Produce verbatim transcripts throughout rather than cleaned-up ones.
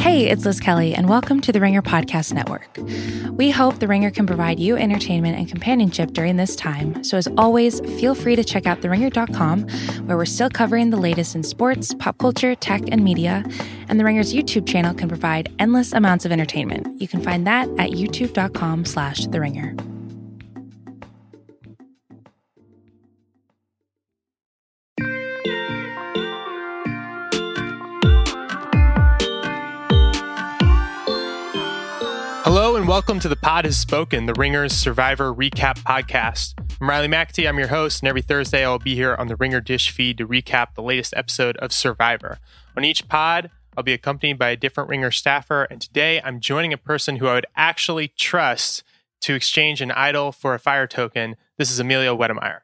Hey, it's Liz Kelly, and welcome to The Ringer Podcast Network. We hope The Ringer can provide you entertainment and companionship during this time, so as always, feel free to check out the ringer dot com, where we're still covering the latest in sports, pop culture, tech, and media, and The Ringer's YouTube channel can provide endless amounts of entertainment. You can find that at youtube.com slash The Ringer. Hello and welcome to The Pod Has Spoken, The Ringer's Survivor Recap Podcast. I'm Riley McTee, I'm your host, and every Thursday I'll be here on the Ringer Dish feed to recap the latest episode of Survivor. On each pod, I'll be accompanied by a different Ringer staffer, and today I'm joining a person who I would actually trust to exchange an idol for a fire token. This is Amelia Wedemeyer.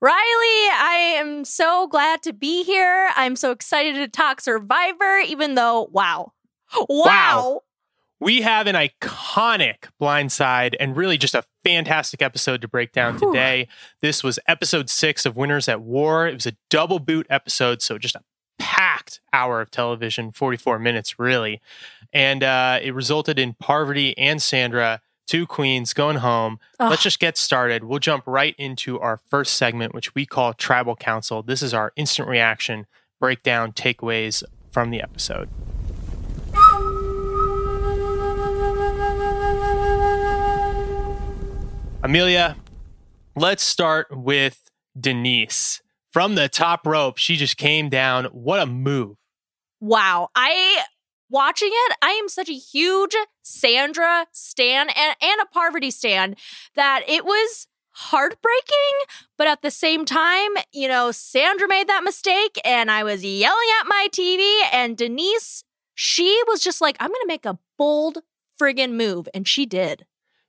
Riley, I am so glad to be here. I'm so excited to talk Survivor, even though, wow. Wow! wow. We have an iconic blindside and really just a fantastic episode to break down today. This was episode six of Winners at War. It was a double boot episode, so just a packed hour of television, forty-four minutes really. And uh, it resulted in Parvati and Sandra, two queens, going home. Ugh. Let's just get started. We'll jump right into our first segment, which we call Tribal Council. This is our instant reaction, breakdown, takeaways from the episode. Amelia, let's start with Denise. From the top rope, she just came down. What a move. Wow. I, watching it, I am such a huge Sandra stan and, and a Parvati stan that it was heartbreaking. But at the same time, you know, Sandra made that mistake and I was yelling at my T V, and Denise, she was just like, I'm going to make a bold friggin' move. And she did.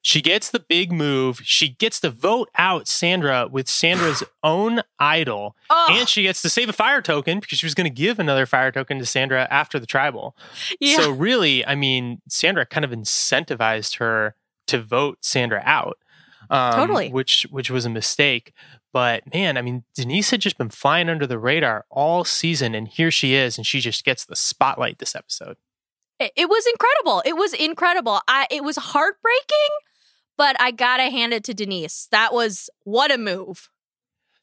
She gets the big move. She gets to vote out Sandra with Sandra's own idol. Oh. And she gets to save a fire token because she was going to give another fire token to Sandra after the tribal. Yeah. So really, I mean, Sandra kind of incentivized her to vote Sandra out. Um, totally. Which, which was a mistake. But man, I mean, Denise had just been flying under the radar all season. And here she is. And she just gets the spotlight this episode. It, it was incredible. It was incredible. I, it was heartbreaking. But I gotta hand it to Denise. That was, what a move.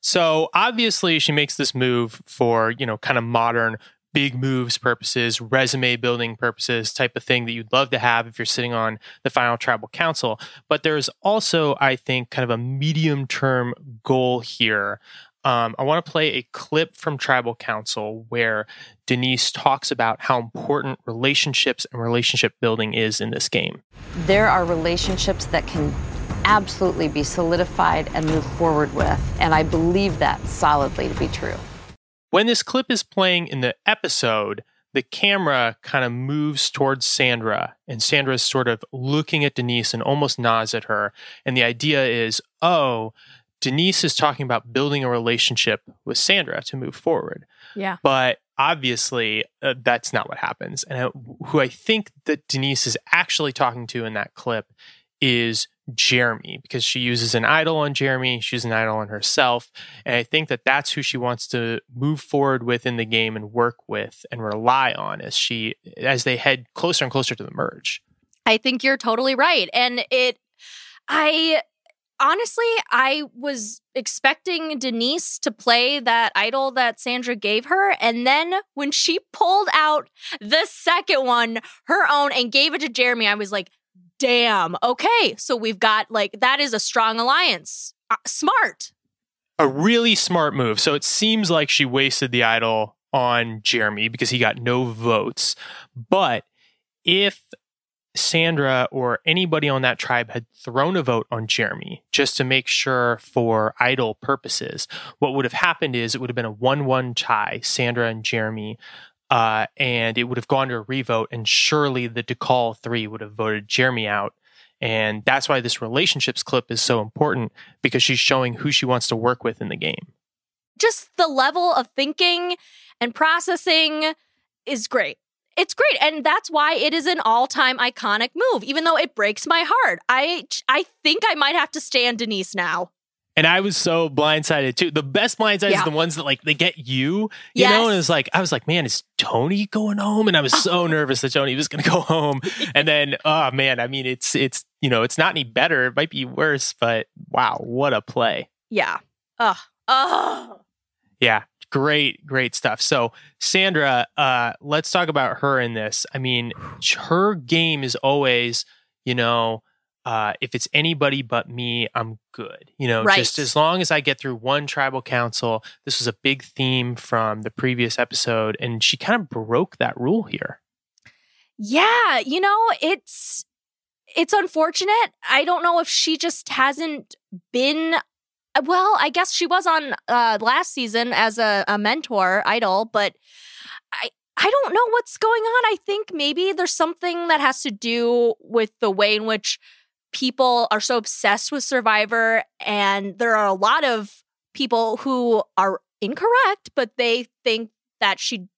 So obviously she makes this move for, you know, kind of modern big moves purposes, resume building purposes, type of thing that you'd love to have if you're sitting on the final tribal council. But there's also, I think, kind of a medium-term goal here. Um, I want to play a clip from Tribal Council where Denise talks about how important relationships and relationship building is in this game. There are relationships that can absolutely be solidified and moved forward with, and I believe that solidly to be true. When this clip is playing in the episode, the camera kind of moves towards Sandra, and Sandra's sort of looking at Denise and almost nods at her. And the idea is, oh, Denise is talking about building a relationship with Sandra to move forward. Yeah. But obviously, uh, that's not what happens. And I, who I think that Denise is actually talking to in that clip is Jeremy, because she uses an idol on Jeremy. She's an idol on herself. And I think that that's who she wants to move forward with in the game and work with and rely on as she as they head closer and closer to the merge. I think you're totally right. And it... I... Honestly, I was expecting Denise to play that idol that Sandra gave her. And then when she pulled out the second one, her own, and gave it to Jeremy, I was like, damn, okay. So we've got, like, that is a strong alliance. Uh, smart. A really smart move. So it seems like she wasted the idol on Jeremy because he got no votes. But if Sandra or anybody on that tribe had thrown a vote on Jeremy just to make sure for idol purposes, what would have happened is it would have been a one one tie, Sandra and Jeremy, uh, and it would have gone to a revote, and surely the Decal three would have voted Jeremy out. And that's why this relationships clip is so important, because she's showing who she wants to work with in the game. Just the level of thinking and processing is great. It's great, and that's why it is an all-time iconic move, even though it breaks my heart. I I think I might have to stand Denise now. And I was so blindsided too. The best blindsided yeah. is the ones that like, they get you, you yes. know? And it was like, I was like, man, is Tony going home? And I was so nervous that Tony was going to go home. And then, oh man, I mean, it's, it's, you know, it's not any better. It might be worse, but wow, what a play. Yeah. Oh, oh. Yeah. Great, great stuff. So Sandra, uh, let's talk about her in this. I mean, her game is always, you know, Uh, if it's anybody but me, I'm good. You know, right. just as long as I get through one tribal council. This was a big theme from the previous episode, and she kind of broke that rule here. Yeah, you know, it's it's unfortunate. I don't know if she just hasn't been. Well, I guess she was on uh, last season as a, a mentor idol, but I. I don't know what's going on. I think maybe there's something that has to do with the way in which people are so obsessed with Survivor, and there are a lot of people who are incorrect, but they think that she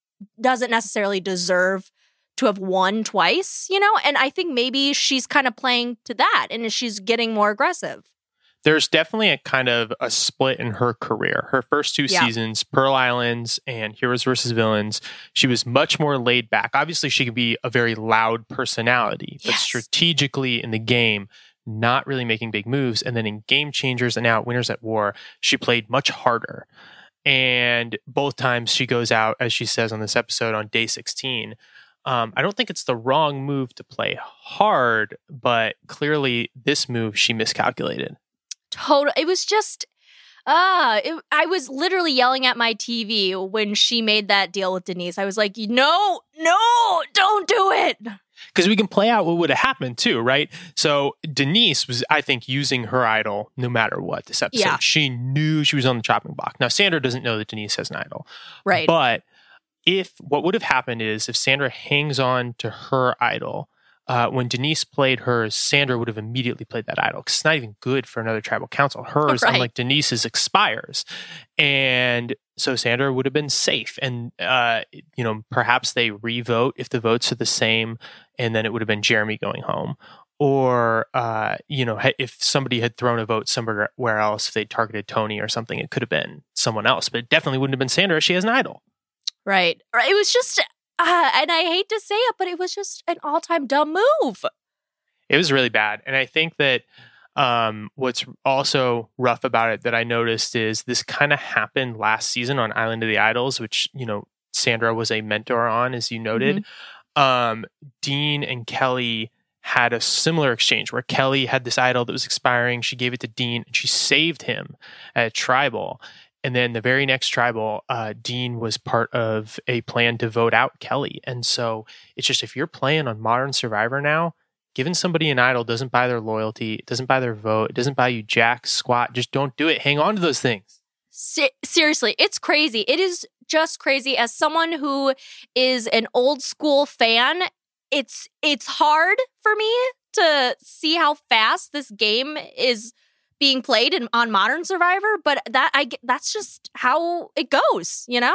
doesn't necessarily deserve to have won twice, you know? And I think maybe she's kind of playing to that, and she's getting more aggressive. There's definitely a kind of a split in her career. Her first two yeah. seasons, Pearl Islands and Heroes versus Villains, she was much more laid back. Obviously, she could be a very loud personality, but yes. strategically in the game, not really making big moves. And then in Game Changers and now Winners at War, she played much harder. And both times she goes out, as she says on this episode, on day sixteen. Um, I don't think it's the wrong move to play hard, but clearly this move she miscalculated. Total. It was just, uh, it, I was literally yelling at my T V when she made that deal with Denise. I was like, no, no, don't do it. Because we can play out what would have happened too, right? So Denise was, I think, using her idol no matter what this episode. Yeah. She knew she was on the chopping block. Now, Sandra doesn't know that Denise has an idol. Right. But if what would have happened is if Sandra hangs on to her idol, Uh, when Denise played hers, Sandra would have immediately played that idol because it's not even good for another tribal council. Hers, right. unlike Denise's, expires. And so Sandra would have been safe. And, uh, you know, perhaps they revote if the votes are the same, and then it would have been Jeremy going home. Or, uh, you know, if somebody had thrown a vote somewhere else, if they targeted Tony or something, it could have been someone else. But it definitely wouldn't have been Sandra. She has an idol. Right. It was just... Uh, and I hate to say it, but it was just an all-time dumb move. It was really bad. And I think that um, what's also rough about it that I noticed is this kind of happened last season on Island of the Idols, which, you know, Sandra was a mentor on, as you noted. Mm-hmm. Um, Dean and Kelly had a similar exchange where Kelly had this idol that was expiring. She gave it to Dean and she saved him at a tribal. And then the very next tribal, uh, Dean was part of a plan to vote out Kelly. And so it's just, if you're playing on Modern Survivor now, giving somebody an idol doesn't buy their loyalty, it doesn't buy their vote, it doesn't buy you jack, squat, just don't do it. Hang on to those things. Se- Seriously, it's crazy. It is just crazy. As someone who is an old school fan, it's it's hard for me to see how fast this game is being played in, on Modern Survivor, but that I that's just how it goes, you know?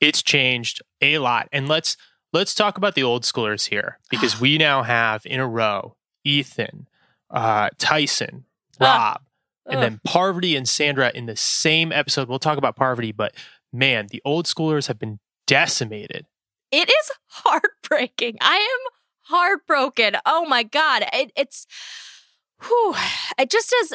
It's changed a lot. And let's let's talk about the old schoolers here, because we now have in a row Ethan, uh, Tyson, Rob, uh, and then Parvati and Sandra in the same episode. We'll talk about Parvati, but man, the old schoolers have been decimated. It is heartbreaking. I am heartbroken. Oh my God. It, it's... Whew. It just as,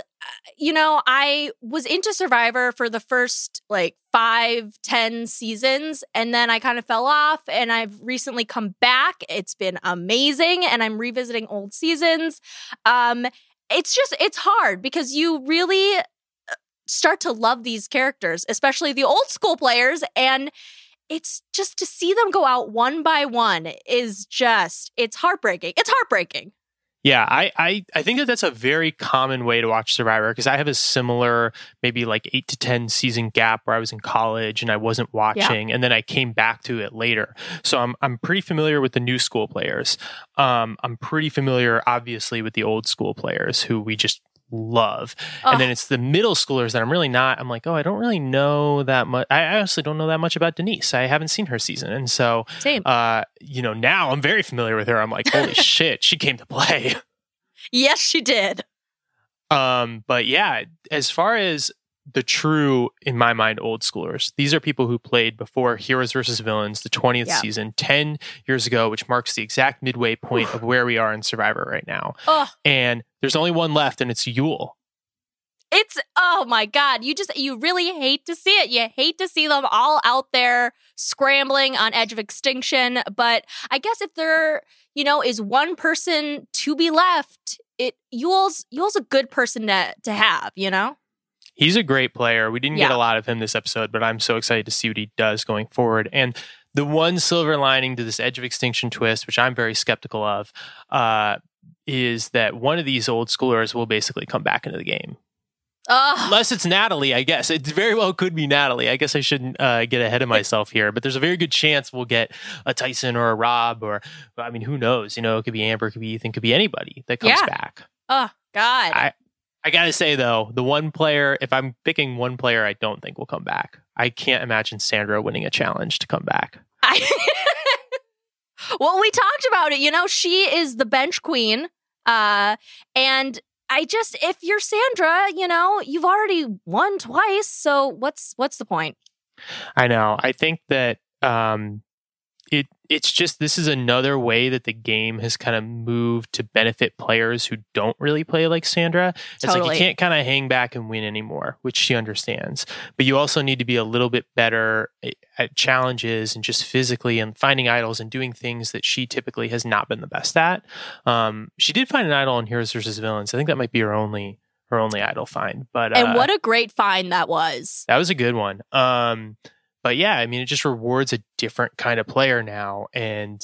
you know, I was into Survivor for the first like five, ten seasons, and then I kind of fell off, and I've recently come back. It's been amazing, and I'm revisiting old seasons. Um, it's just, it's hard because you really start to love these characters, especially the old school players, and it's just to see them go out one by one is just, it's heartbreaking. It's heartbreaking. Yeah, I, I, I think that that's a very common way to watch Survivor, because I have a similar maybe like eight to ten season gap where I was in college and I wasn't watching, yeah. and then I came back to it later. So I'm I'm pretty familiar with the new school players. Um, I'm pretty familiar, obviously, with the old school players who we just love. Oh. And then it's the middle schoolers that I'm really not. I'm like, oh, I don't really know that much. I honestly don't know that much about Denise. I haven't seen her season. And so, Same. uh, you know, now I'm very familiar with her. I'm like, holy shit, she came to play. Yes, she did. Um, but yeah, as far as the true, in my mind, old schoolers. These are people who played before Heroes versus Villains, the twentieth yeah. season, ten years ago, which marks the exact midway point of where we are in Survivor right now. Ugh. And there's only one left, and it's Yul. It's, oh my God, you just, you really hate to see it. You hate to see them all out there scrambling on Edge of Extinction. But I guess if there, you know, is one person to be left, it Yul's, Yul's a good person to, to have, you know? He's a great player. We didn't yeah. get a lot of him this episode, but I'm so excited to see what he does going forward. And the one silver lining to this Edge of Extinction twist, which I'm very skeptical of, uh, is that one of these old schoolers will basically come back into the game. Uh, Unless it's Natalie, I guess. It very well could be Natalie. I guess I shouldn't uh, get ahead of myself here, but there's a very good chance we'll get a Tyson or a Rob or, I mean, who knows? You know, it could be Amber, it could be Ethan, it could be anybody that comes yeah. back. Oh, God. I, I gotta say, though, the one player, if I'm picking one player, I don't think will come back. I can't imagine Sandra winning a challenge to come back. I, well, we talked about it. You know, she is the bench queen. Uh, and I just, if you're Sandra, you know, you've already won twice. So what's what's the point? I know. I think that um, it it's just, this is another way that the game has kind of moved to benefit players who don't really play like Sandra. It's totally. Like you can't kind of hang back and win anymore, which she understands. But you also need to be a little bit better at challenges and just physically and finding idols and doing things that she typically has not been the best at. Um, she did find an idol in Heroes versus Villains. I think that might be her only her only idol find. But and uh, what a great find that was. That was a good one. Um But yeah, I mean, it just rewards a different kind of player now. And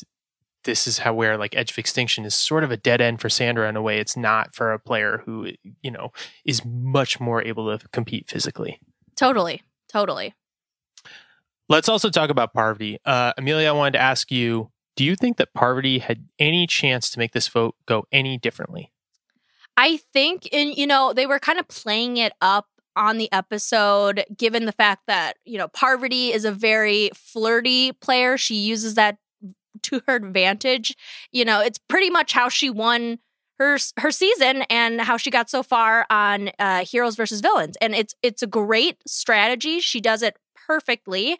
this is how where like Edge of Extinction is sort of a dead end for Sandra in a way. It's not for a player who, you know, is much more able to compete physically. Totally. Totally. Let's also talk about Parvati. Uh, Amelia, I wanted to ask you, do you think that Parvati had any chance to make this vote go any differently? I think, in you know, they were kind of playing it up on the episode, given the fact that, you know, Parvati is a very flirty player. She uses that to her advantage. You know, it's pretty much how she won her her season and how she got so far on uh, Heroes versus Villains. And it's it's a great strategy. She does it perfectly,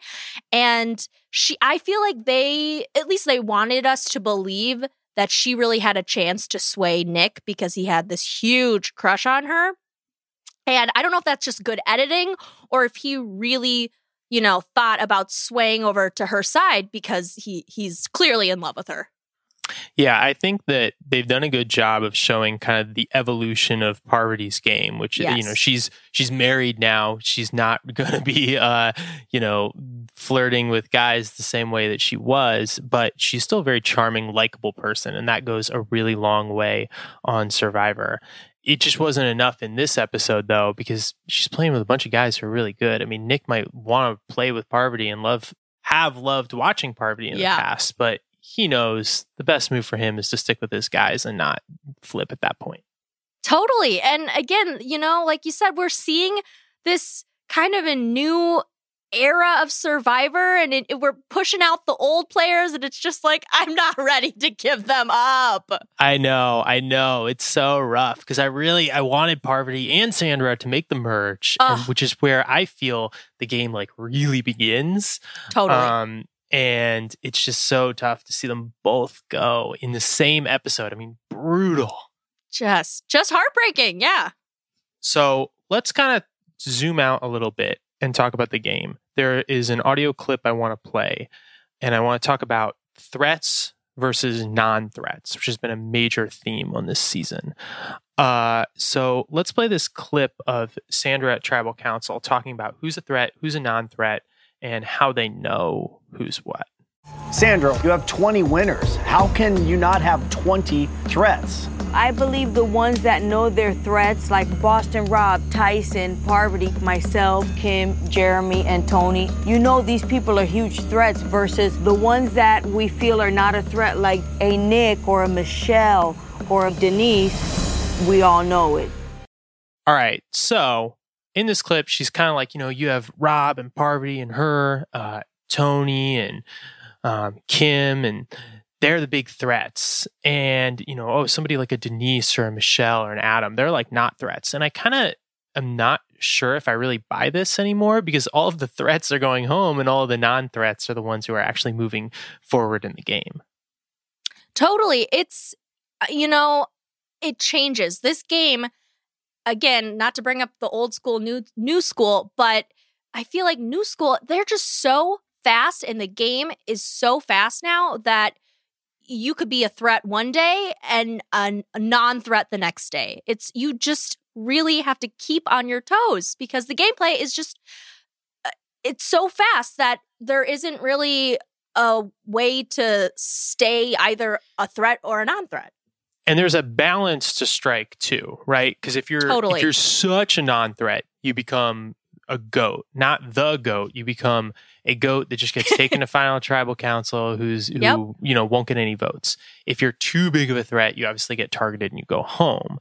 and she. I feel like they, at least they wanted us to believe that she really had a chance to sway Nick because he had this huge crush on her. And I don't know if that's just good editing or if he really, you know, thought about swaying over to her side because he he's clearly in love with her. Yeah, I think that they've done a good job of showing kind of the evolution of Parvati's game, which, yes. you know, she's she's married now. She's not going to be, uh, you know, flirting with guys the same way that she was, but she's still a very charming, likable person. And that goes a really long way on Survivor. It just wasn't enough in this episode, though, because she's playing with a bunch of guys who are really good. I mean, Nick might want to play with Parvati and love, have loved watching Parvati in yeah. the past, but he knows the best move for him is to stick with his guys and not flip at that point. Totally. And again, you know, like you said, we're seeing this kind of a new era of Survivor, and it, it, we're pushing out the old players, and it's just like, I'm not ready to give them up. I know, I know. It's so rough because I really, I wanted Parvati and Sandra to make the merge, and, which is where I feel the game like really begins. Totally. Um, and it's just so tough to see them both go in the same episode. I mean, brutal. Just, just heartbreaking. Yeah. So let's kind of zoom out a little bit and talk about the game. There is an audio clip I want to play, and I want to talk about threats versus non-threats, which has been a major theme on this season. Uh, so let's play this clip of Sandra at Tribal Council talking about who's a threat, who's a non-threat, and how they know who's what. Sandra, you have twenty winners. How can you not have twenty threats? I believe the ones that know their threats, like Boston Rob, Tyson, Parvati, myself, Kim, Jeremy, and Tony, you know these people are huge threats versus the ones that we feel are not a threat, like a Nick or a Michelle or a Denise. We all know it. All right, so in this clip, she's kind of like, you know, you have Rob and Parvati and her, uh, Tony and um, Kim, and they're the big threats. And, you know, oh, somebody like a Denise or a Michelle or an Adam, they're like not threats. And I kind of, am not sure if I really buy this anymore, because all of the threats are going home and all of the non-threats are the ones who are actually moving forward in the game. Totally. It's, you know, it changes. This game, again, not to bring up the old school, new new school, but I feel like new school, they're just so fast and the game is so fast now that you could be a threat one day and a non-threat the next day. It's, you just really have to keep on your toes because the gameplay is just, it's so fast that there isn't really a way to stay either a threat or a non-threat. And there's a balance to strike too, right? Because if you're totally. if you're such a non-threat, you become a goat, not the goat. You become a goat that just gets taken to final tribal council, who's who yep. you know won't get any votes. If you're too big of a threat, you obviously get targeted and you go home.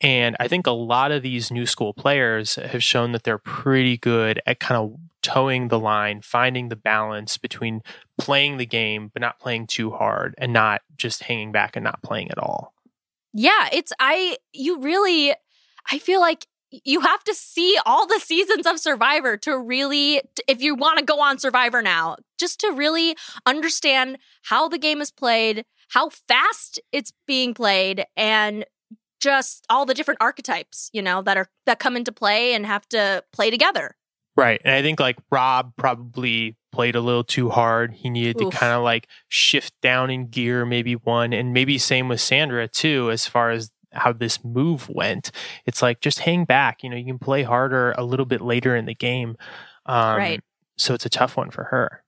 And I think a lot of these new school players have shown that they're pretty good at kind of towing the line, finding the balance between playing the game but not playing too hard, and not just hanging back and not playing at all. Yeah, it's, I, you really, I feel like you have to see all the seasons of Survivor to really, if you want to go on Survivor now, just to really understand how the game is played, how fast it's being played, and just all the different archetypes, you know, that are, that come into play and have to play together. Right. And I think like Rob probably played a little too hard. He needed Oof. to kind of like shift down in gear, maybe one, and maybe same with Sandra too, as far as how this move went. It's like, just hang back. You know, you can play harder a little bit later in the game. Um, right. So it's a tough one for her.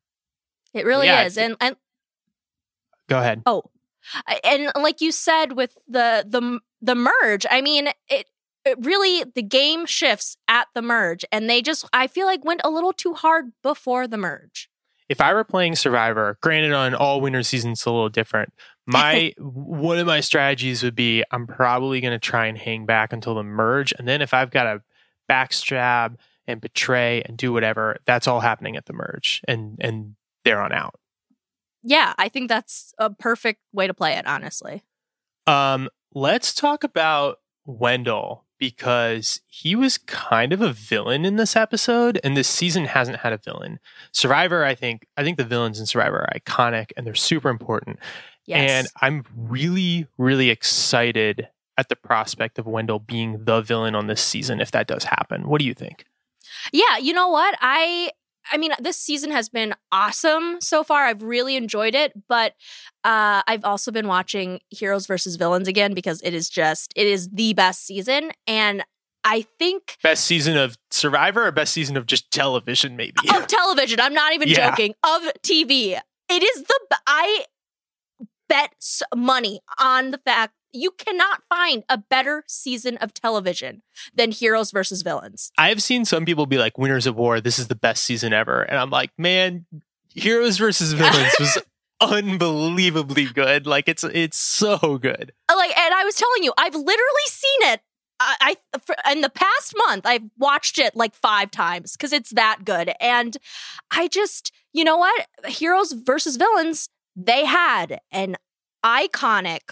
It really yeah, is. And, and go ahead. Oh, and like you said with the, the, the merge, I mean, it, It really, the game shifts at the merge, and they just, I feel like, went a little too hard before the merge. If I were playing Survivor, granted on all winter seasons, it's a little different. My one of my strategies would be, I'm probably going to try and hang back until the merge, and then if I've got to backstab and betray and do whatever, that's all happening at the merge, and and there on out. Yeah, I think that's a perfect way to play it, honestly. Um, let's talk about Wendell, because he was kind of a villain in this episode, and this season hasn't had a villain. Survivor, I think, I think the villains in Survivor are iconic and they're super important. Yes. And I'm really, really excited at the prospect of Wendell being the villain on this season, if that does happen. What do you think? Yeah, you know what? I I mean, this season has been awesome so far. I've really enjoyed it, but uh, I've also been watching Heroes versus Villains again because it is just, it is the best season. And I think... Best season of Survivor or best season of just television, maybe? Of television. I'm not even yeah. joking. Of T V. It is the... I bet money on the fact you cannot find a better season of television than Heroes versus Villains. I've seen some people be like, Winners at War, this is the best season ever. And I'm like, man, Heroes versus Villains was unbelievably good. Like, it's it's so good. Like, and I was telling you, I've literally seen it. I, I for, in the past month, I've watched it like five times because it's that good. And I just, you know what? Heroes versus Villains, they had an iconic,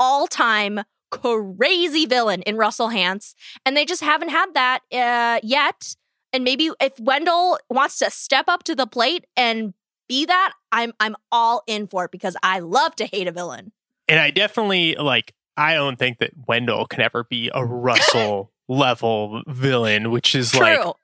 all-time crazy villain in Russell Hantz, and they just haven't had that uh, yet. And maybe if Wendell wants to step up to the plate and be that, I'm I'm all in for it because I love to hate a villain. And I definitely like. I don't think that Wendell can ever be a Russell level villain, which is True. like,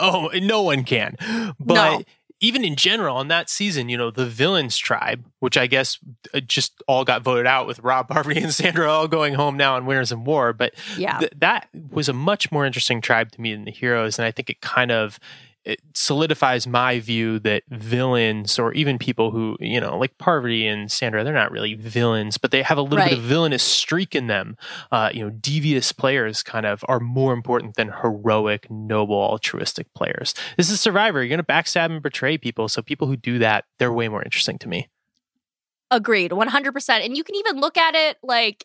oh, no one can. But. No. Even in general, on that season, you know, the villains tribe, which I guess just all got voted out with Rob, Parvati, and Sandra all going home now on Winners in War. But yeah. th- that was a much more interesting tribe to me than the heroes. And I think it kind of it solidifies my view that villains, or even people who, you know, like Parvati and Sandra, they're not really villains, but they have a little right. bit of villainous streak in them. Uh, you know, devious players kind of are more important than heroic, noble, altruistic players. This is Survivor. You're going to backstab and betray people. So people who do that, they're way more interesting to me. Agreed. one hundred percent. And you can even look at it like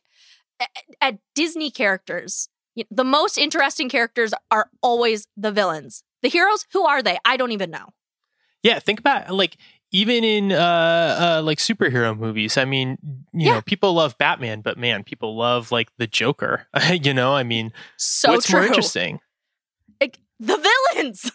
at, at Disney characters. The most interesting characters are always the villains. The heroes, who are they? I don't even know. Yeah, think about like even in uh, uh, like superhero movies. I mean, you yeah. know, people love Batman, but man, people love like the Joker. You know, I mean, so what's true. more interesting? the villains.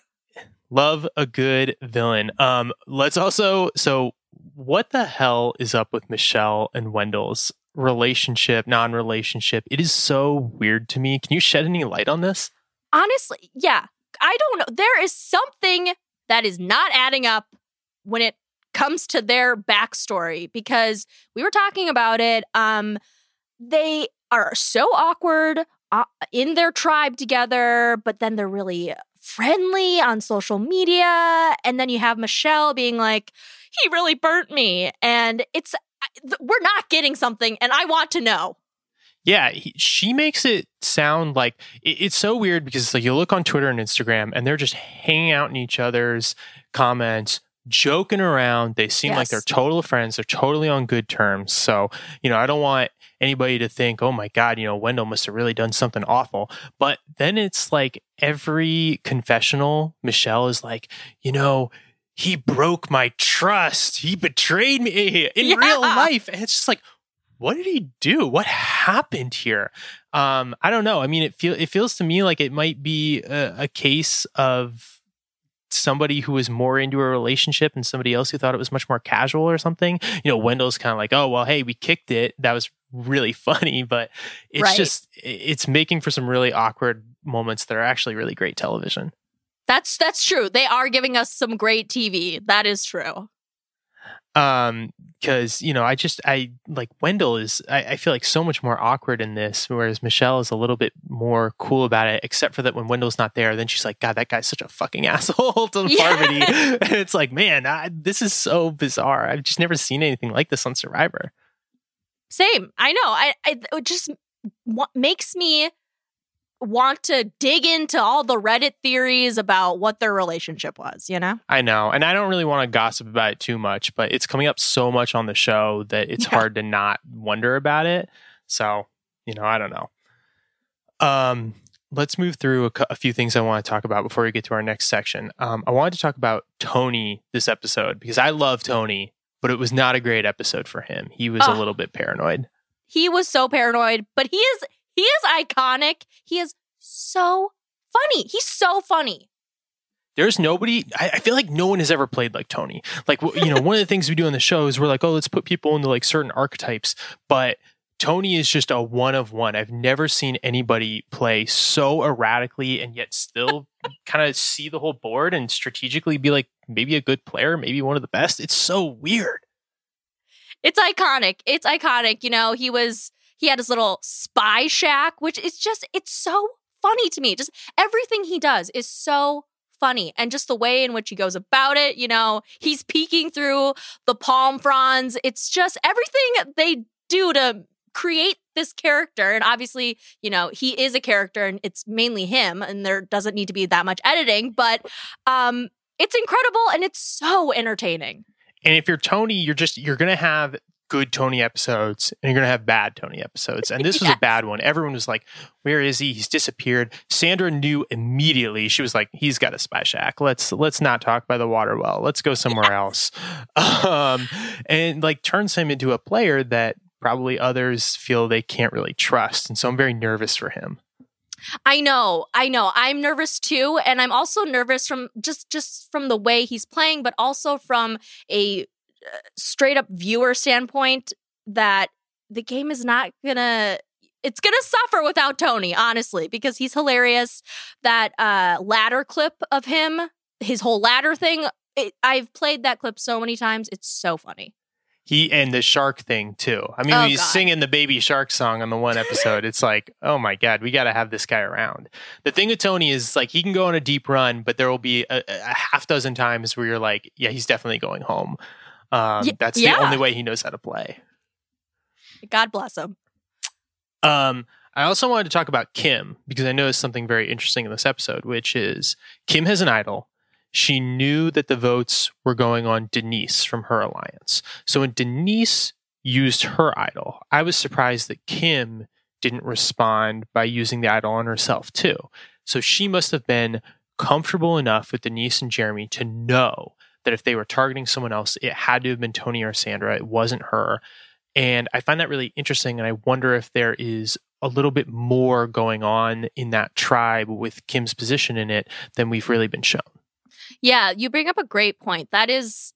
Love a good villain. Um, let's also, so what the hell is up with Michelle and Wendell's relationship, non-relationship? It is so weird to me. Can you shed any light on this? Honestly, yeah. I don't know. There is something that is not adding up when it comes to their backstory, because we were talking about it. Um, they are so awkward uh, in their tribe together, but then they're really friendly on social media. And then you have Michelle being like, he really burnt me. And it's, we're not getting something, and I want to know. Yeah, he, she makes it sound like it, it's so weird, because it's like you look on Twitter and Instagram and they're just hanging out in each other's comments, joking around. They seem yes. like they're total friends. They're totally on good terms. So, you know, I don't want anybody to think, oh my God, you know, Wendell must have really done something awful. But then it's like every confessional, Michelle is like, you know, he broke my trust. He betrayed me in yeah. real life. And it's just like, what did he do? What happened here? Um, I don't know. I mean, it feel it feels to me like it might be a, a case of somebody who was more into a relationship and somebody else who thought it was much more casual or something. You know, Wendell's kind of like, oh, well, hey, we kicked it. That was really funny. But it's right. just, it's making for some really awkward moments that are actually really great television. That's, that's true. They are giving us some great T V. That is true. Um, because, you know, I just, I like Wendell is, I, I feel like so much more awkward in this, whereas Michelle is a little bit more cool about it, except for that when Wendell's not there, then she's like, God, that guy's such a fucking asshole to yeah. Parvati. And it's like, man, I, this is so bizarre. I've just never seen anything like this on Survivor. Same. I know. I, I it just w- makes me want to dig into all the Reddit theories about what their relationship was, you know? I know. And I don't really want to gossip about it too much, but it's coming up so much on the show that it's yeah. hard to not wonder about it. So, you know, I don't know. Um, let's move through a, a few things I want to talk about before we get to our next section. Um, I wanted to talk about Tony this episode, because I love Tony, but it was not a great episode for him. He was oh. a little bit paranoid. He was so paranoid, but he is... He is iconic. He is so funny. He's so funny. There's nobody, I, I feel like no one has ever played like Tony. Like, you know, one of the things we do on the show is we're like, oh, let's put people into like certain archetypes. But Tony is just a one of one. I've never seen anybody play so erratically and yet still kind of see the whole board and strategically be like maybe a good player, maybe one of the best. It's so weird. It's iconic. It's iconic. You know, he was... He had his little spy shack, which is just, it's so funny to me. Just everything he does is so funny. And just the way in which he goes about it, you know, he's peeking through the palm fronds. It's just everything they do to create this character. And obviously, you know, he is a character and it's mainly him and there doesn't need to be that much editing, but um, it's incredible and it's so entertaining. And if you're Tony, you're just, you're going to have good Tony episodes and you're going to have bad Tony episodes. And this was yes. a bad one. Everyone was like, where is he? He's disappeared. Sandra knew immediately. She was like, he's got a spy shack. Let's, let's not talk by the water well. Let's go somewhere yes. else. Um, and like turns him into a player that probably others feel they can't really trust. And so I'm very nervous for him. I know, I know. I'm nervous too. And I'm also nervous from just, just from the way he's playing, but also from a straight up viewer standpoint that the game is not gonna, it's gonna suffer without Tony, honestly, because he's hilarious. That uh, ladder clip of him, his whole ladder thing, it, I've played that clip so many times. It's so funny. He and the shark thing too. I mean, oh, he's God. singing the baby shark song on the one episode. It's like, oh my God, we got to have this guy around. The thing with Tony is like, he can go on a deep run, but there will be a, a half dozen times where you're like, yeah, he's definitely going home. Um, y- that's yeah. the only way he knows how to play. God bless him. Um, I also wanted to talk about Kim, because I noticed something very interesting in this episode, which is Kim has an idol. She knew that the votes were going on Denise from her alliance. So when Denise used her idol, I was surprised that Kim didn't respond by using the idol on herself too. So she must have been comfortable enough with Denise and Jeremy to know that if they were targeting someone else, it had to have been Tony or Sandra. It wasn't her. And I find that really interesting. And I wonder if there is a little bit more going on in that tribe with Kim's position in it than we've really been shown. Yeah, you bring up a great point. That is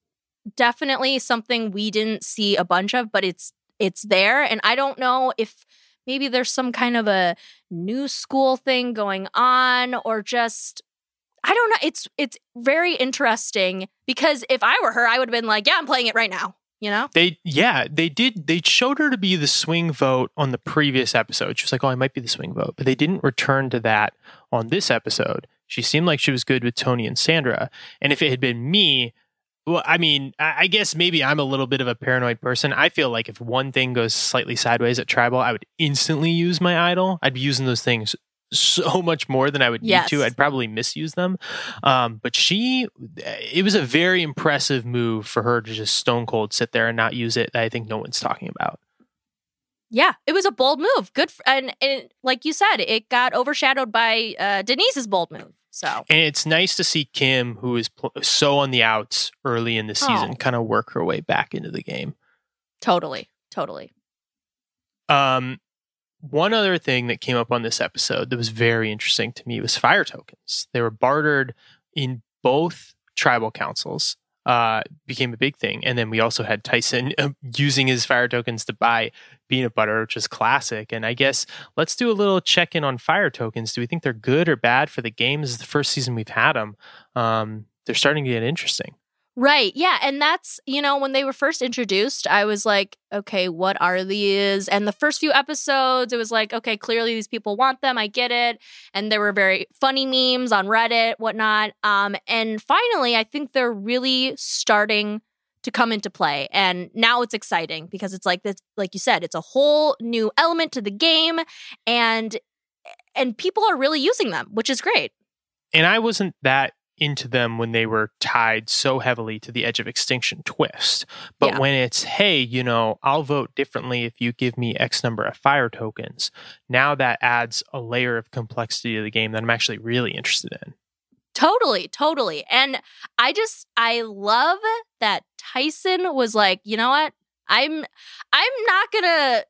definitely something we didn't see a bunch of, but it's it's there. And I don't know if maybe there's some kind of a new school thing going on or just, I don't know. It's it's very interesting because if I were her, I would have been like, yeah, I'm playing it right now. You know? They, yeah, they did. They showed her to be the swing vote on the previous episode. She was like, oh, I might be the swing vote, but they didn't return to that on this episode. She seemed like she was good with Tony and Sandra. And if it had been me, well, I mean, I guess maybe I'm a little bit of a paranoid person. I feel like if one thing goes slightly sideways at Tribal, I would instantly use my idol. I'd be using those things so much more than I would yes. need to. I'd probably misuse them. Um, but she, it was a very impressive move for her to just stone cold sit there and not use it. That I think no one's talking about. Yeah, it was a bold move. Good. For, and, and like you said, it got overshadowed by uh, Denise's bold move. So, and it's nice to see Kim, who is pl- so on the outs early in the season, oh. kind of work her way back into the game. Totally. Totally. Um, One other thing that came up on this episode that was very interesting to me was fire tokens. They were bartered in both tribal councils, uh, became a big thing. And then we also had Tyson uh, using his fire tokens to buy peanut butter, which is classic. And I guess let's do a little check-in on fire tokens. Do we think they're good or bad for the game? This is the first season we've had them. Um, they're starting to get interesting. Right. Yeah. And that's, you know, when they were first introduced, I was like, okay, what are these? And the first few episodes, it was like, okay, clearly these people want them. I get it. And there were very funny memes on Reddit, whatnot. Um, and finally, I think they're really starting to come into play. And now it's exciting because it's like this, like you said, it's a whole new element to the game. And and people are really using them, which is great. And I wasn't that into them when they were tied so heavily to the Edge of Extinction twist. But yeah. when it's, hey, you know, I'll vote differently if you give me X number of fire tokens, now that adds a layer of complexity to the game that I'm actually really interested in. Totally, totally. And I just, I love that Tyson was like, you know what? I'm, I'm not going to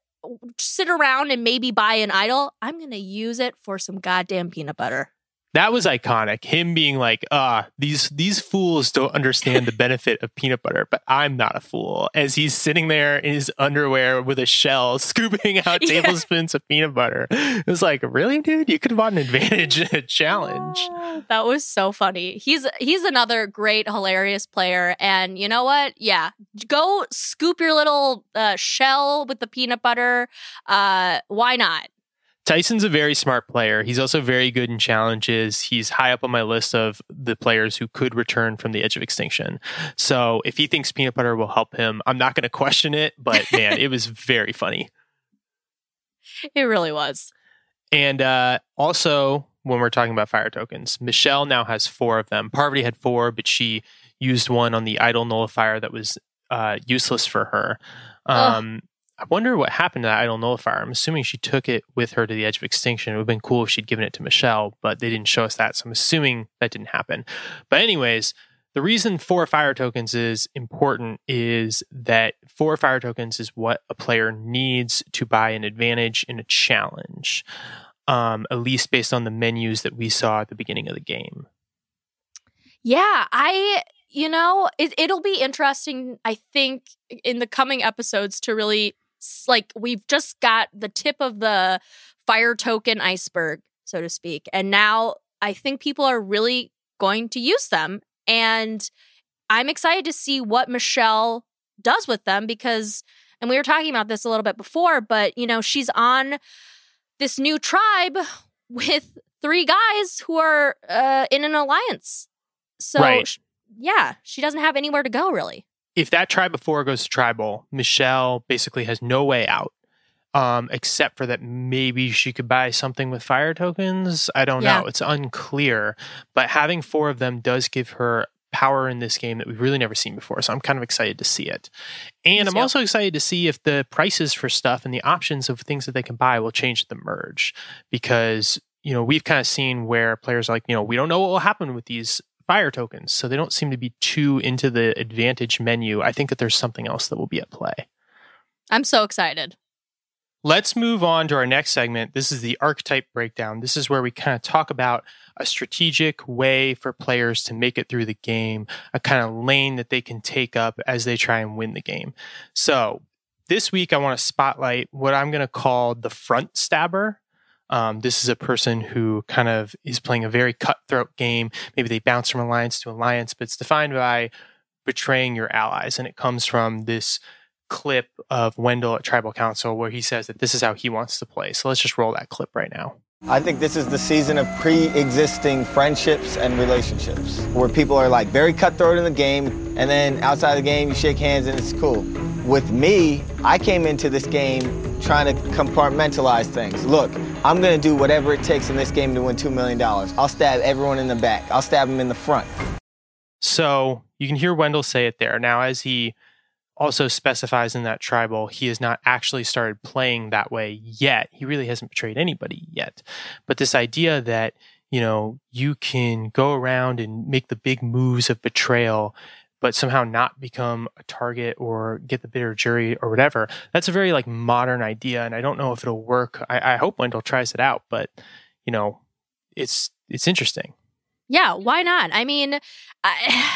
sit around and maybe buy an idol. I'm going to use it for some goddamn peanut butter. That was iconic. Him being like, ah, these these fools don't understand the benefit of peanut butter, but I'm not a fool. As he's sitting there in his underwear with a shell, scooping out yeah. tablespoons of peanut butter. It was like, really, dude? You could have bought an advantage in a challenge. Oh, that was so funny. He's he's another great, hilarious player. And you know what? Yeah. Go scoop your little uh, shell with the peanut butter. Uh, why not? Tyson's a very smart player. He's also very good in challenges. He's high up on my list of the players who could return from the Edge of Extinction. So if he thinks peanut butter will help him, I'm not going to question it. But man, it was very funny. It really was. And uh, also, when we're talking about fire tokens, Michelle now has four of them. Parvati had four, but she used one on the idol nullifier that was uh, useless for her. Um Ugh. I wonder what happened to that idol nullifier. I'm assuming she took it with her to the Edge of Extinction. It would have been cool if she'd given it to Michelle, but they didn't show us that. So I'm assuming that didn't happen. But anyways, the reason four fire tokens is important is that four fire tokens is what a player needs to buy an advantage in a challenge, um, at least based on the menus that we saw at the beginning of the game. Yeah, I... You know, it, it'll be interesting, I think, in the coming episodes to really, like, we've just got the tip of the fire token iceberg, so to speak. And now I think people are really going to use them. And I'm excited to see what Michelle does with them because, and we were talking about this a little bit before, but, you know, she's on this new tribe with three guys who are uh, in an alliance. So. Right. She, Yeah, she doesn't have anywhere to go, really. If that tribe before goes to tribal, Michelle basically has no way out, um, except for that maybe she could buy something with fire tokens. I don't yeah. know. It's unclear. But having four of them does give her power in this game that we've really never seen before. So I'm kind of excited to see it. And I'm also excited to see if the prices for stuff and the options of things that they can buy will change at the merge. Because, you know, we've kind of seen where players are like, you know, we don't know what will happen with these fire tokens, so they don't seem to be too into the advantage menu. I think that there's something else that will be at play. I'm so excited. Let's move on to our next segment. This is the archetype breakdown. This is where we kind of talk about a strategic way for players to make it through the game, a kind of lane that they can take up as they try and win the game. So this week, I want to spotlight what I'm going to call the front stabber. Um, this is a person who kind of is playing a very cutthroat game. Maybe they bounce from alliance to alliance, but it's defined by betraying your allies. And it comes from this clip of Wendell at Tribal Council where he says that this is how he wants to play. So let's just roll that clip right now. I think this is the season of pre-existing friendships and relationships where people are like very cutthroat in the game, and then outside the game you shake hands and it's cool. With me, I came into this game trying to compartmentalize things. Look, I'm going to do whatever it takes in this game to win two million dollars. I'll stab everyone in the back. I'll stab them in the front. So you can hear Wendell say it there. Now, as he also specifies in that tribal, he has not actually started playing that way yet. He really hasn't betrayed anybody yet. But this idea that, you know, you can go around and make the big moves of betrayal, but somehow not become a target or get the bitter jury or whatever, that's a very like modern idea. And I don't know if it'll work. I, I hope Wendell tries it out, but you know, it's, it's interesting. Yeah. Why not? I mean, I,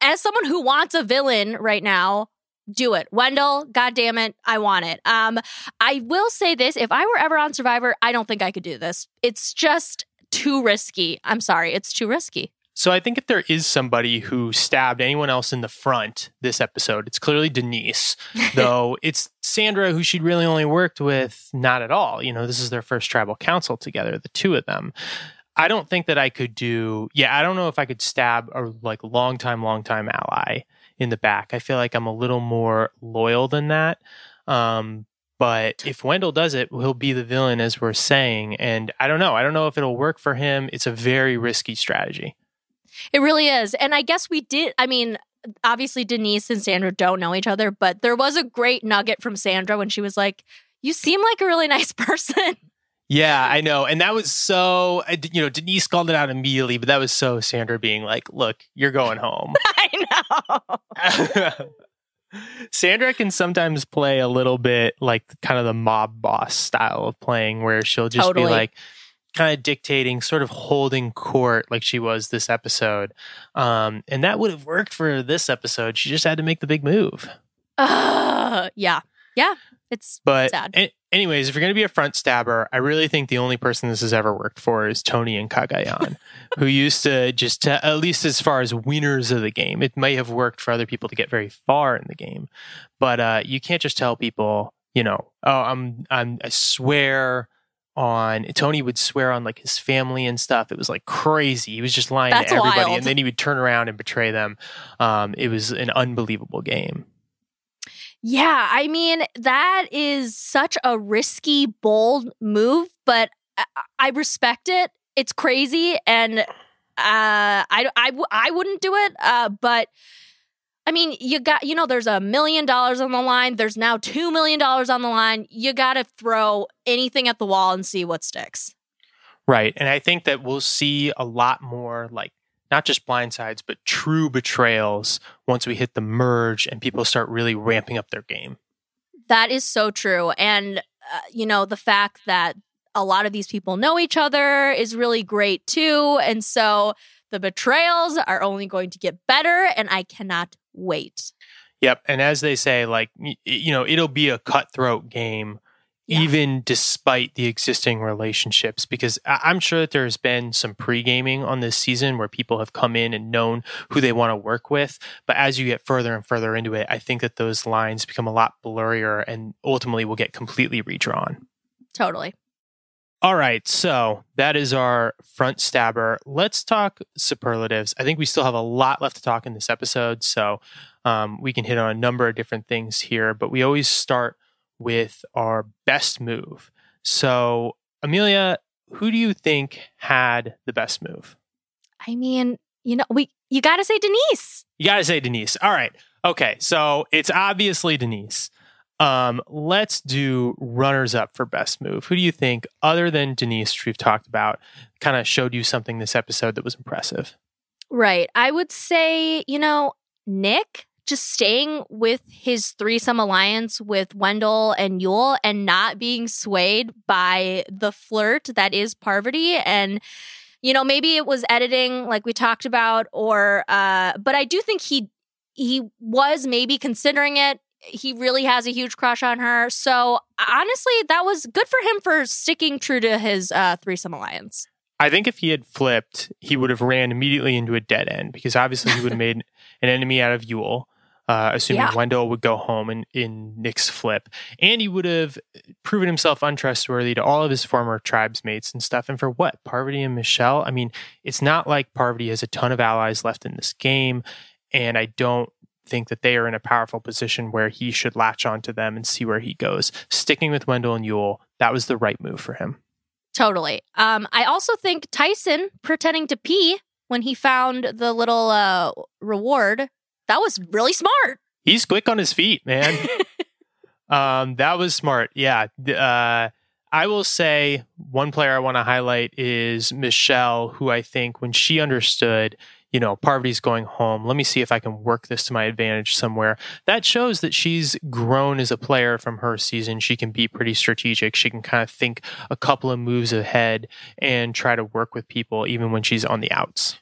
as someone who wants a villain right now, do it. Wendell, God damn it, I want it. Um, I will say this. If I were ever on Survivor, I don't think I could do this. It's just too risky. I'm sorry. It's too risky. So I think if there is somebody who stabbed anyone else in the front this episode, it's clearly Denise, though it's Sandra, who she'd really only worked with, not at all. You know, this is their first tribal council together, the two of them. I don't think that I could do, yeah, I don't know if I could stab a like long time, long time ally in the back. I feel like I'm a little more loyal than that. Um, but if Wendell does it, he'll be the villain, as we're saying. And I don't know. I don't know if it'll work for him. It's a very risky strategy. It really is. And I guess we did, I mean, obviously Denise and Sandra don't know each other, but there was a great nugget from Sandra when she was like, you seem like a really nice person. Yeah, I know. And that was so, you know, Denise called it out immediately, but that was so Sandra being like, look, you're going home. I know. Sandra can sometimes play a little bit like kind of the mob boss style of playing where she'll just totally be like, kind of dictating, sort of holding court like she was this episode. Um, and that would have worked for this episode. She just had to make the big move. Uh, yeah. Yeah. It's but sad. A- anyways, if you're going to be a front stabber, I really think the only person this has ever worked for is Tony and Cagayan, who used to just, to, at least as far as winners of the game, it may have worked for other people to get very far in the game. But uh, you can't just tell people, you know, oh, I'm, I'm, I swear... on Tony would swear on like his family and stuff. It was like crazy. He was just lying That's to everybody, wild. And then he would turn around and betray them. Um, it was an unbelievable game. Yeah, I mean that is such a risky, bold move, but I, I respect it. It's crazy, and uh, I, I I wouldn't do it. Uh, but I mean, you got you know, there's a million dollars on the line. There's now two million dollars on the line. You got to throw anything at the wall and see what sticks. Right, and I think that we'll see a lot more, like not just blindsides, but true betrayals once we hit the merge and people start really ramping up their game. That is so true, and uh, you know, the fact that a lot of these people know each other is really great too, and so the betrayals are only going to get better, and I cannot wait. Yep. And as they say, like, you know, it'll be a cutthroat game, yeah, even despite the existing relationships, because I'm sure that there's been some pre-gaming on this season where people have come in and known who they want to work with. But as you get further and further into it, I think that those lines become a lot blurrier and ultimately will get completely redrawn. Totally. All right, so that is our front stabber. Let's talk superlatives. I think we still have a lot left to talk in this episode, so um, we can hit on a number of different things here, but we always start with our best move. So, Amelia, who do you think had the best move? I mean, you know, we you got to say Denise. You got to say Denise. All right. Okay, so it's obviously Denise. Um, let's do runners up for best move. Who do you think, other than Denise, which we've talked about, kind of showed you something this episode that was impressive? Right. I would say, you know, Nick just staying with his threesome alliance with Wendell and Yul and not being swayed by the flirt that is Parvati. And, you know, maybe it was editing like we talked about, or uh, but I do think he he was maybe considering it. He really has a huge crush on her. So honestly, that was good for him for sticking true to his uh, threesome alliance. I think if he had flipped, he would have ran immediately into a dead end, because obviously he would have made an enemy out of Yul, uh, assuming yeah. Wendell would go home in, in Nick's flip. And he would have proven himself untrustworthy to all of his former tribesmates and stuff. And for what? Parvati and Michelle? I mean, it's not like Parvati has a ton of allies left in this game, and I don't think that they are in a powerful position where he should latch onto them and see where he goes. Sticking with Wendell and Yul, that was the right move for him. Totally. Um, I also think Tyson pretending to pee when he found the little uh, reward, that was really smart. He's quick on his feet, man. um, that was smart. Yeah. Uh, I will say one player I want to highlight is Michelle, who I think when she understood, you know, Parvati's going home, let me see if I can work this to my advantage somewhere. That shows that she's grown as a player from her season. She can be pretty strategic. She can kind of think a couple of moves ahead and try to work with people even when she's on the outs.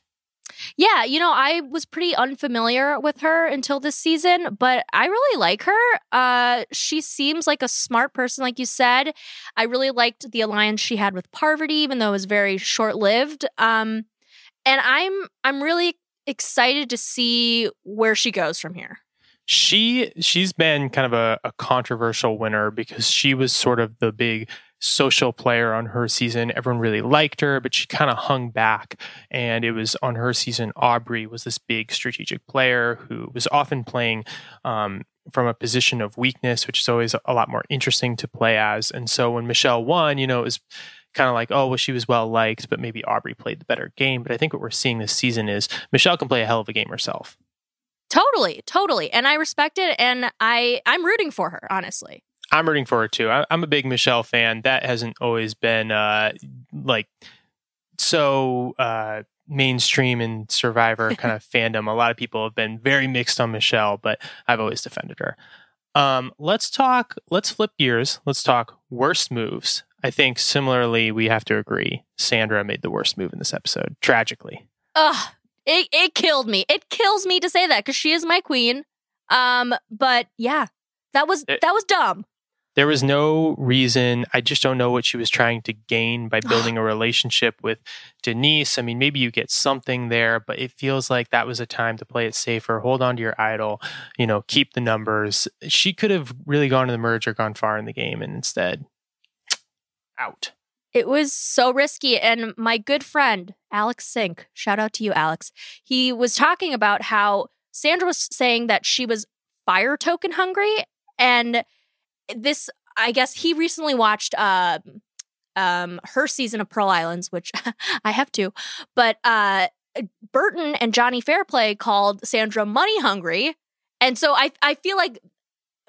Yeah, you know, I was pretty unfamiliar with her until this season, but I really like her. Uh, she seems like a smart person, like you said. I really liked the alliance she had with Parvati, even though it was very short-lived. Um, And I'm I'm really excited to see where she goes from here. She, she's been kind of a, a controversial winner because she was sort of the big social player on her season. Everyone really liked her, but she kind of hung back. And it was on her season, Aubrey was this big strategic player who was often playing um, from a position of weakness, which is always a lot more interesting to play as. And so when Michelle won, you know, it was kind of like, oh, well, she was well-liked, but maybe Aubrey played the better game. But I think what we're seeing this season is Michelle can play a hell of a game herself. Totally, totally. And I respect it, and I, I'm rooting for her, honestly. I'm rooting for her, too. I, I'm a big Michelle fan. That hasn't always been, uh, like, so uh, mainstream in Survivor kind of fandom. A lot of people have been very mixed on Michelle, but I've always defended her. Um, let's talk, let's flip gears. Let's talk worst moves. I think similarly, we have to agree. Sandra made the worst move in this episode, tragically. Ugh, it, it killed me. It kills me to say that because she is my queen. Um, but yeah, that was it, that was dumb. There was no reason. I just don't know what she was trying to gain by building a relationship with Denise. I mean, maybe you get something there, but it feels like that was a time to play it safer. Hold on to your idol, you know, keep the numbers. She could have really gone to the merge or gone far in the game, and instead, out. It was so risky. And my good friend, Alex Sink, shout out to you, Alex. He was talking about how Sandra was saying that she was fire token hungry. And this, I guess he recently watched uh, um, her season of Pearl Islands, which I have to. But uh, Burton and Johnny Fairplay called Sandra money hungry. And so I, I feel like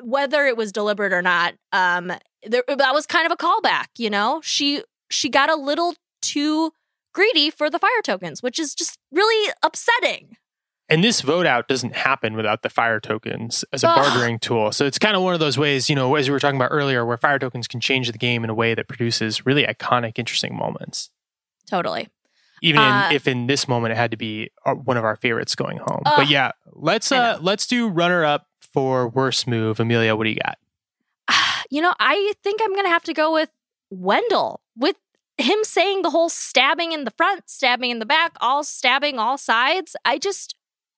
whether it was deliberate or not, um, there, that was kind of a callback, you know? She she got a little too greedy for the fire tokens, which is just really upsetting. And this vote out doesn't happen without the fire tokens as a Ugh. bartering tool. So it's kind of one of those ways, you know, as we were talking about earlier, where fire tokens can change the game in a way that produces really iconic, interesting moments. Totally. Even uh, in, if in this moment it had to be one of our favorites going home. Uh, but yeah, let's uh, let's do runner-up for worst move. Amelia, what do you got? You know, I think I'm going to have to go with Wendell, with him saying the whole stabbing in the front, stabbing in the back, all stabbing all sides. I just,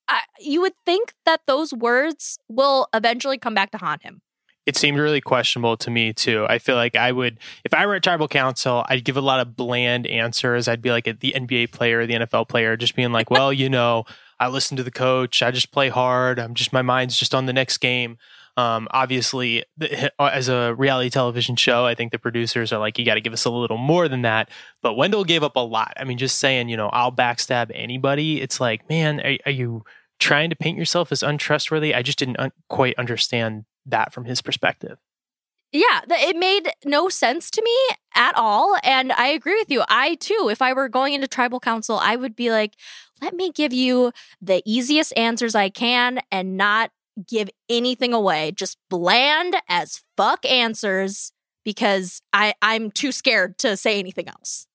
I, you would think that those words will eventually come back to haunt him. It seemed really questionable to me, too. I feel like I would, if I were at Tribal Council, I'd give a lot of bland answers. I'd be like the N B A player, the N F L player, just being like, well, you know, I listen to the coach. I just play hard. I'm just, my mind's just on the next game. Um, obviously, the, as a reality television show, I think the producers are like, you got to give us a little more than that. But Wendell gave up a lot. I mean, just saying, you know, I'll backstab anybody. It's like, man, are, are you trying to paint yourself as untrustworthy? I just didn't un- quite understand that from his perspective. Yeah, it made no sense to me at all. And I agree with you. I, too, if I were going into Tribal Council, I would be like, let me give you the easiest answers I can and not give anything away. Just bland as fuck answers because I, I'm too scared to say anything else.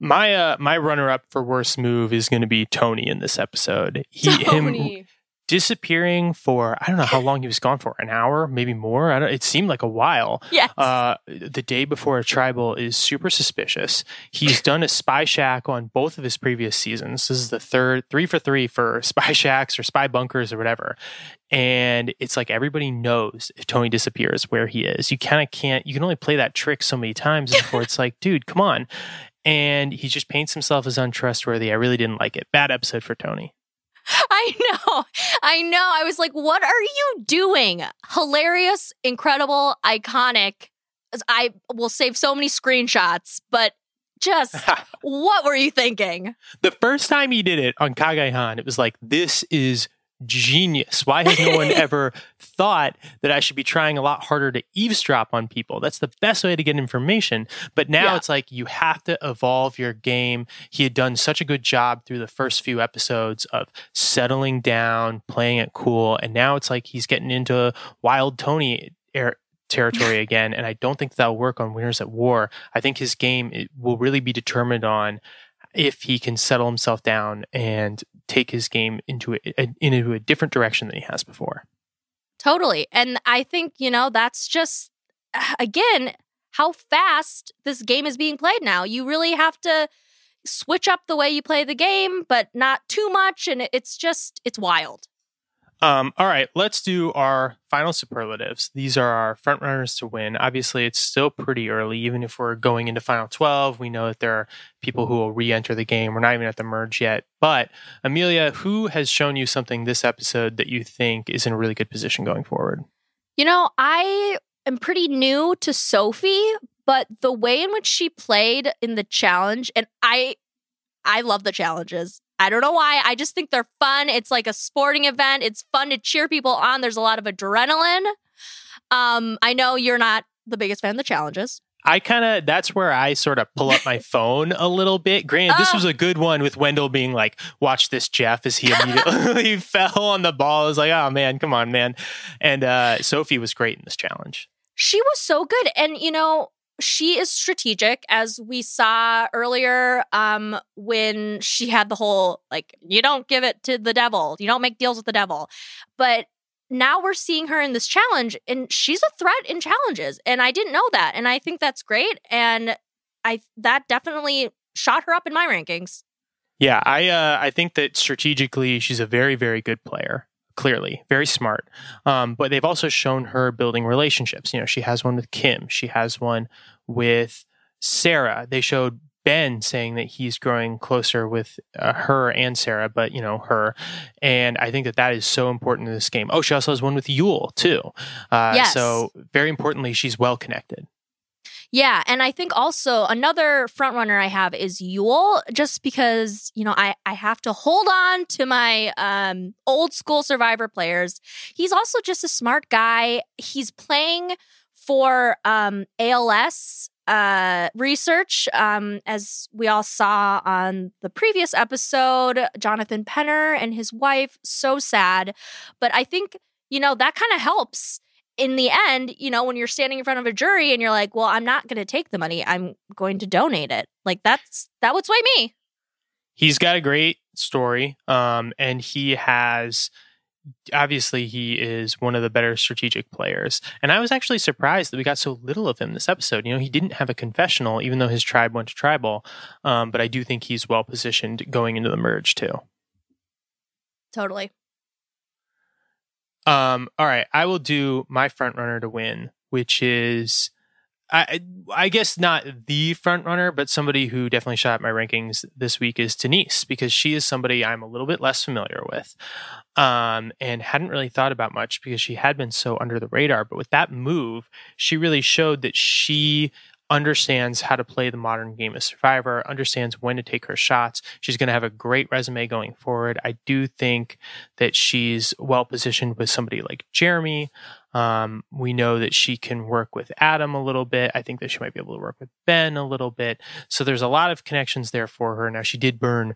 My uh, my runner-up for worst move is going to be Tony in this episode. He, Tony. Him disappearing for, I don't know how long he was gone for, an hour, maybe more. I don't, it seemed like a while. Yes. Uh, the day before a tribal is super suspicious. He's done a spy shack on both of his previous seasons. This is the third, three for three for spy shacks or spy bunkers or whatever. And it's like everybody knows if Tony disappears where he is. You kind of can't, you can only play that trick so many times before it's like, dude, come on. And he just paints himself as untrustworthy. I really didn't like it. Bad episode for Tony. I know. I know. I was like, what are you doing? Hilarious, incredible, iconic. I will save so many screenshots, but just what were you thinking? The first time he did it on Cagayan, it was like, this is genius. Why has no one ever thought that I should be trying a lot harder to eavesdrop on people? That's the best way to get information. But now yeah. It's like you have to evolve your game. He had done such a good job through the first few episodes of settling down, playing it cool. And now it's like he's getting into wild Tony er- territory again. And I don't think that'll work on Winners at War. I think his game will really be determined on if he can settle himself down and take his game into a, into a different direction than he has before. Totally. And I think, you know, that's just, again, how fast this game is being played now. You really have to switch up the way you play the game, but not too much. And it's just, it's wild. Um, all right, let's do our final superlatives. These are our frontrunners to win. Obviously, it's still pretty early. Even if we're going into Final twelve, we know that there are people who will re-enter the game. We're not even at the merge yet. But, Amelia, who has shown you something this episode that you think is in a really good position going forward? You know, I am pretty new to Sophie, but the way in which she played in the challenge, and I, I love the challenges. I don't know why. I just think they're fun. It's like a sporting event. It's fun to cheer people on. There's a lot of adrenaline. Um, I know you're not the biggest fan of the challenges. I kind of, that's where I sort of pull up my phone a little bit. Granted, oh. This was a good one with Wendell being like, watch this, Jeff, as he immediately fell on the ball. I was like, oh, man, come on, man. And uh, Sophie was great in this challenge. She was so good. And, you know, she is strategic, as we saw earlier um, when she had the whole, like, you don't give it to the devil. You don't make deals with the devil. But now we're seeing her in this challenge, and she's a threat in challenges. And I didn't know that. And I think that's great. And I that definitely shot her up in my rankings. Yeah, I uh, I think that strategically, she's a very, very good player. Clearly, very smart. Um, but they've also shown her building relationships. You know, she has one with Kim. She has one with Sarah. They showed Ben saying that he's growing closer with uh, her and Sarah, but, you know, her. And I think that that is so important in this game. Oh, she also has one with Yul, too. Uh, yes. So very importantly, she's well connected. Yeah, and I think also another frontrunner I have is Yul, just because, you know, I, I have to hold on to my um, old school Survivor players. He's also just a smart guy. He's playing for um, A L S uh, research, um, as we all saw on the previous episode, Jonathan Penner and his wife, so sad. But I think, you know, that kind of helps. In the end, you know, when you're standing in front of a jury and you're like, well, I'm not going to take the money. I'm going to donate it. Like, that's that would sway me. He's got a great story. Um, and he has, obviously, he is one of the better strategic players. And I was actually surprised that we got so little of him this episode. You know, he didn't have a confessional, even though his tribe went to tribal. Um, but I do think he's well positioned going into the merge, too. Totally. Um, all right, I will do my front runner to win, which is, I I guess not the front runner, but somebody who definitely shot my rankings this week is Denise, because she is somebody I'm a little bit less familiar with um, and hadn't really thought about much because she had been so under the radar. But with that move, she really showed that she understands how to play the modern game of Survivor, understands when to take her shots. She's going to have a great resume going forward. I do think that she's well positioned with somebody like Jeremy. Um, we know that she can work with Adam a little bit. I think that she might be able to work with Ben a little bit. So there's a lot of connections there for her. Now, she did burn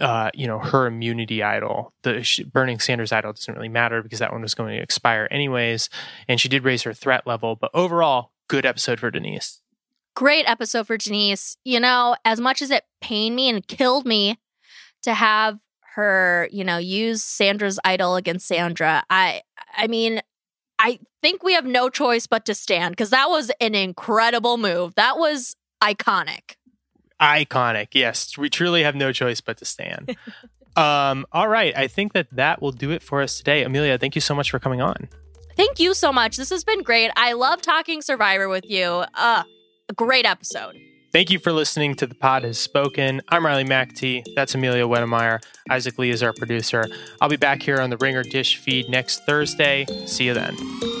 uh, you know, her immunity idol, the Burning Sanders idol doesn't really matter because that one was going to expire anyways. And she did raise her threat level, but overall, good episode for Denise. Great episode for Denise. You know, as much as it pained me and killed me to have her, you know, use Sandra's idol against Sandra, I, I mean, I think we have no choice but to stand because that was an incredible move. That was iconic. Iconic, yes. We truly have no choice but to stand. um, all right. I think that that will do it for us today. Amelia, thank you so much for coming on. Thank you so much. This has been great. I love talking Survivor with you. Uh, A great episode. Thank you for listening to The Pod Has Spoken. I'm Riley McTee. That's Amelia Wedemeyer. Isaac Lee is our producer. I'll be back here on the Ringer Dish feed next Thursday. See you then.